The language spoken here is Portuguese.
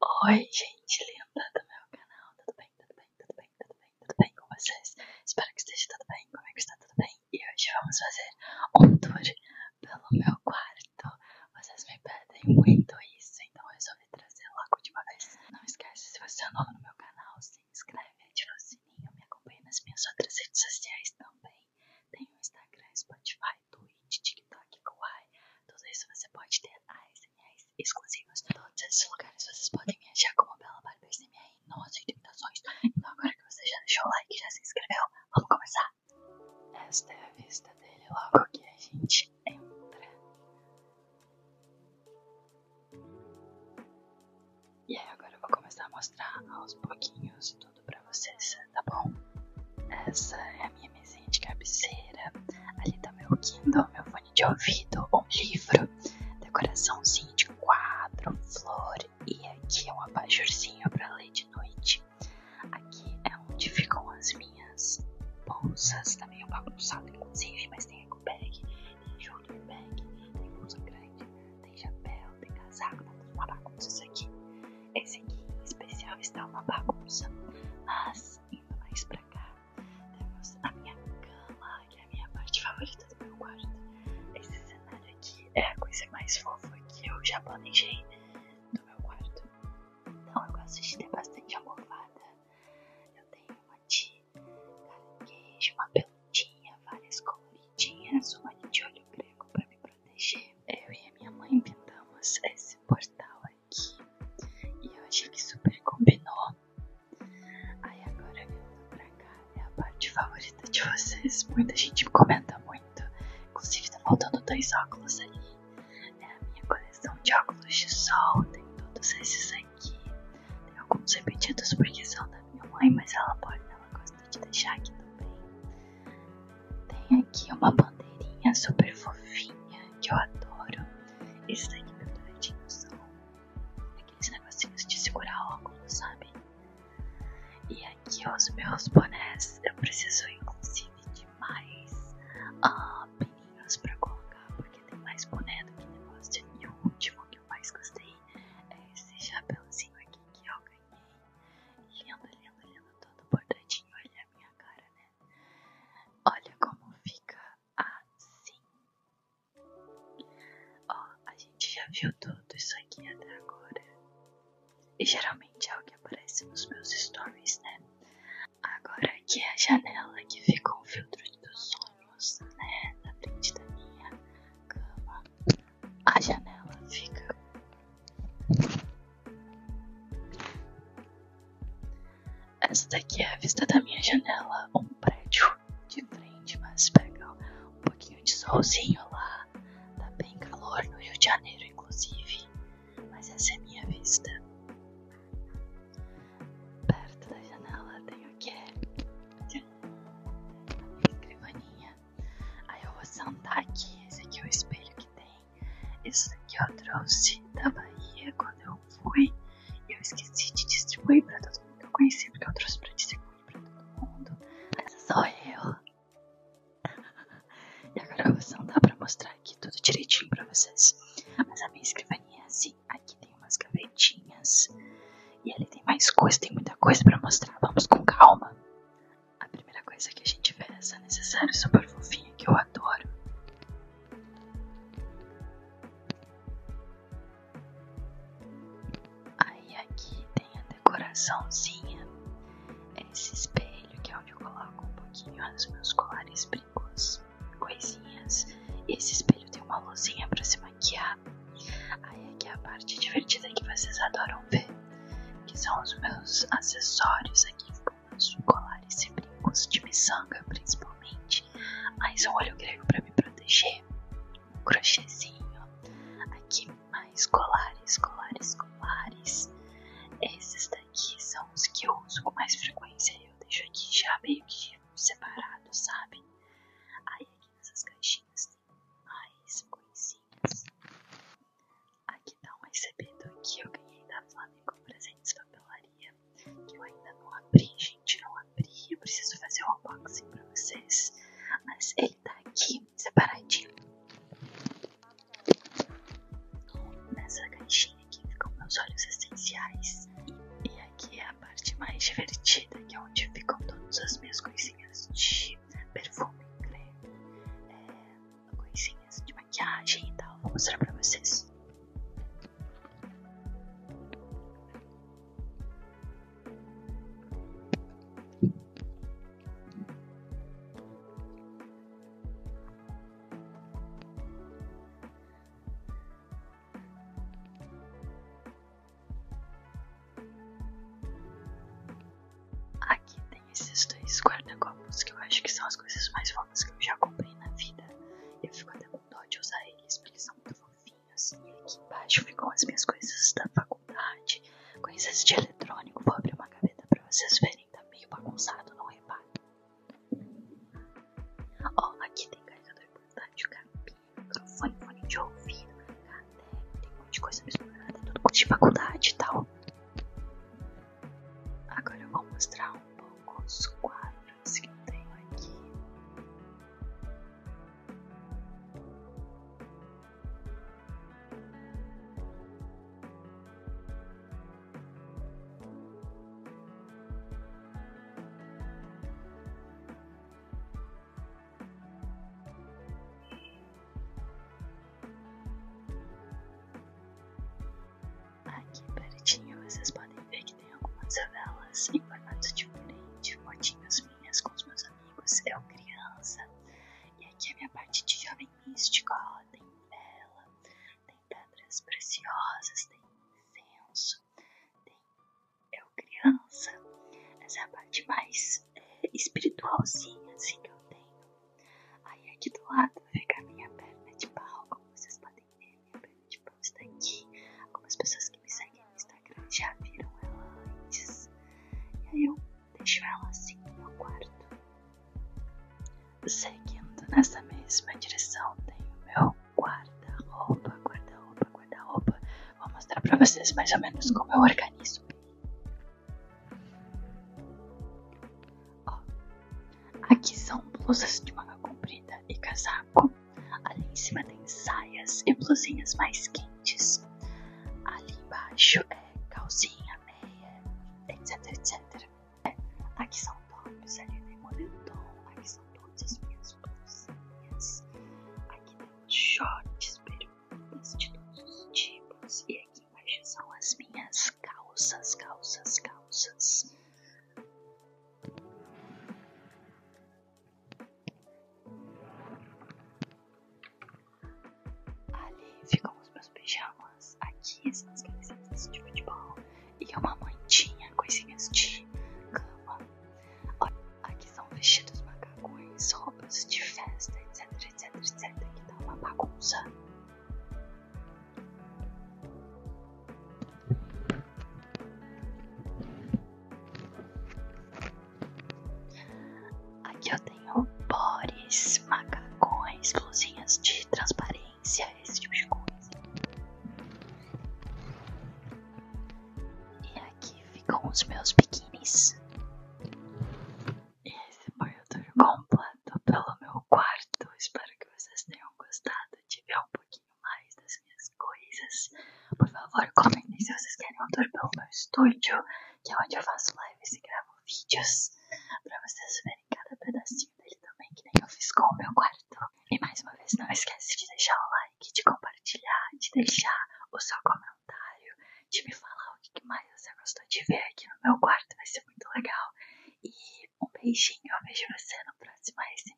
Oi, gente linda do meu canal, tudo bem, tudo bem, tudo bem, tudo bem, tudo bem com vocês? Espero que esteja tudo bem, comigo está tudo bem. E hoje vamos fazer um tour pelo meu quarto. Vocês me pedem muito isso, então eu resolvi trazer logo de uma vez. Não esquece, se você é novo no meu canal, se inscreve, ativa o sininho, me acompanha nas minhas outras redes sociais também. Tem o Instagram, Spotify, Twitch, TikTok, Kawaii, tudo isso você pode ter ASMRs exclusivos. Todos esses lugares vocês podem me achar como Bela Barba ASMR, não aceito imitações. Então agora que você já deixou o like, já se inscreveu, vamos começar! Esta é a vista dele logo que a gente entra. E aí agora eu vou começar a mostrar aos pouquinhos tudo pra vocês, tá bom? Essa é a minha mesinha de cabeceira, ali tá meu Kindle, meu fone de ouvido, um livro, decoraçãozinha de quadro, flor e aqui um abajurzinho pra ler de noite. Aqui é onde ficam as minhas bolsas, tá meio bagunçado inclusive, mas tem eco bag, tem shoulder bag, tem bolsa grande, tem chapéu, tem casaco, tá tudo uma bagunça isso aqui. Esse aqui em especial está uma bagunça, mas indo mais pra cá, temos a minha cama, que é a minha parte favorita do meu quarto. Esse cenário aqui é a coisa mais fofa que eu já planejei do meu quarto. Então eu gosto de ter bastante almofada. Eu tenho uma de caranguejo, uma peludinha, várias coloridinhas, uma de olho grego pra me proteger. Eu e a minha mãe pintamos esse portal aqui e eu achei que super combinou. Aí agora vindo pra cá é a parte favorita de vocês. Muita gente me comenta muito. Inclusive tá faltando dois óculos ali. Coleção de óculos de sol, tem todos esses aqui, tem alguns repetidos porque são da minha mãe, mas ela gosta de deixar aqui também. Tem aqui uma bandeirinha super fofinha, que eu adoro, esses aqui penduradinhos são aqueles negocinhos de segurar o óculos, sabe? E aqui os meus bonés, eu preciso inclusive de mais pininhos pra colocar, porque tem mais boné do que e o último que eu mais gostei é esse chapéuzinho aqui que eu ganhei. Lindo, lindo, lindo, todo bordadinho. Olha a minha cara, né? Olha como fica assim. Ó, a gente já viu tudo isso aqui até agora. E geralmente é o que aparece nos meus stories, né? Agora aqui é a janela que fica um filtro dos sonhos, né? Na frente da minha cama. A janela fica essa daqui é a vista da minha janela, um prédio de frente, mas pega um pouquinho de solzinho lá, tá bem calor no Rio de Janeiro inclusive, mas essa é a minha vista. Perto da janela tem o que? A minha escrivaninha, aí eu vou sentar aqui, esse aqui é o espelho que isso aqui eu trouxe da Bahia quando eu fui. Eu esqueci de distribuir pra todo mundo que eu conheci, porque eu trouxe pra distribuir pra todo mundo. Essa sou eu. E agora eu vou sentar pra mostrar aqui tudo direitinho pra vocês. Mas a minha escrivaninha é assim. Aqui tem umas gavetinhas. E ali tem mais coisa, tem muita coisa pra mostrar. Vamos com calma. A primeira coisa que a gente vê é essa necessária super fofinha que eu adoro. Coraçãozinha, esse espelho que é onde eu coloco um pouquinho os meus colares, brincos, coisinhas. Esse espelho tem uma luzinha pra se maquiar. Aí aqui é a parte divertida que vocês adoram ver, que são os meus acessórios. Aqui ficam meus colares e brincos de miçanga principalmente, mais um olho grego pra me proteger, um crochêzinho. Aqui mais colares, colares, colares. Esses daqui são os que eu uso com mais frequência e eu deixo aqui já meio que separado, sabe? Aí aqui nessas caixinhas tem mais coisinhas. Aqui tá um recebido que eu ganhei da Flamengo Presentes Papelaria, que eu ainda não abri, gente, não abri. Eu preciso fazer um unboxing pra vocês, mas ele tá aqui separadinho. Nessa caixinha aqui ficam meus óleos essenciais. sociais. E aqui é a parte mais divertida, que é onde ficam todas as minhas coisinhas de perfume, creme, coisinhas de maquiagem e tal. Vou mostrar pra vocês. Esses dois guarda-copos que eu acho que são as coisas mais fofas que eu já comprei na vida. Eu fico até com dó de usar eles, porque eles são muito fofinhos. E aqui embaixo ficam as minhas coisas da faculdade, coisas de eletrônico. Vou abrir uma gaveta pra vocês verem, tá meio bagunçado, não reparem. Ó, aqui tem carregador portátil, capinha, microfone, fone de ouvido, caneca, tem um monte de coisa misturada, tudo de faculdade e tal. Agora eu vou mostrar os quadros que eu tenho aqui. Aqui pertinho vocês podem ver que tem algumas velas em formato de fotinhas minhas com os meus amigos, eu criança. E aqui é a minha parte de jovem místico, ó, tem vela, tem pedras preciosas, tem incenso, tem eu criança. Essa é a parte mais espiritualzinha assim que eu tenho. Aí aqui do lado fica a minha perna de pau, como vocês podem ver, minha perna de pau está aqui. Algumas pessoas que me seguem no Instagram já viram ela antes. E aí eu deixo ela assim no meu quarto. Seguindo nessa mesma direção, tem o meu guarda-roupa. Vou mostrar pra vocês mais ou menos como eu organizo. Ó, aqui são blusas de manga comprida e casaco. Ali em cima tem saias e blusinhas mais quentes. Ali embaixo é calcinha, meia, etc. Aqui são tops, ali tem moletom, aqui são todas as minhas blusinhas, aqui tem shorts, bermudas de todos os tipos, e aqui embaixo são as minhas calças. Ali ficam os meus pijamas, aqui são as camisetas de futebol e uma mantinha, coisinhas de vestidos macacões, roupas de festa, etc, que dá uma bagunça. Aqui eu tenho bodies, macacões, blusinhas de transparência, esse tipo de coisa. E aqui ficam os meus biquínis. Por favor, comentem se vocês querem um tour pelo meu estúdio, que é onde eu faço lives e gravo vídeos, pra vocês verem cada pedacinho dele também, que nem eu fiz com o meu quarto. E mais uma vez, não esquece de deixar o like, de compartilhar, de deixar o seu comentário, de me falar o que mais você gostou de ver aqui no meu quarto, vai ser muito legal. E um beijinho, eu vejo você no próximo ASMR.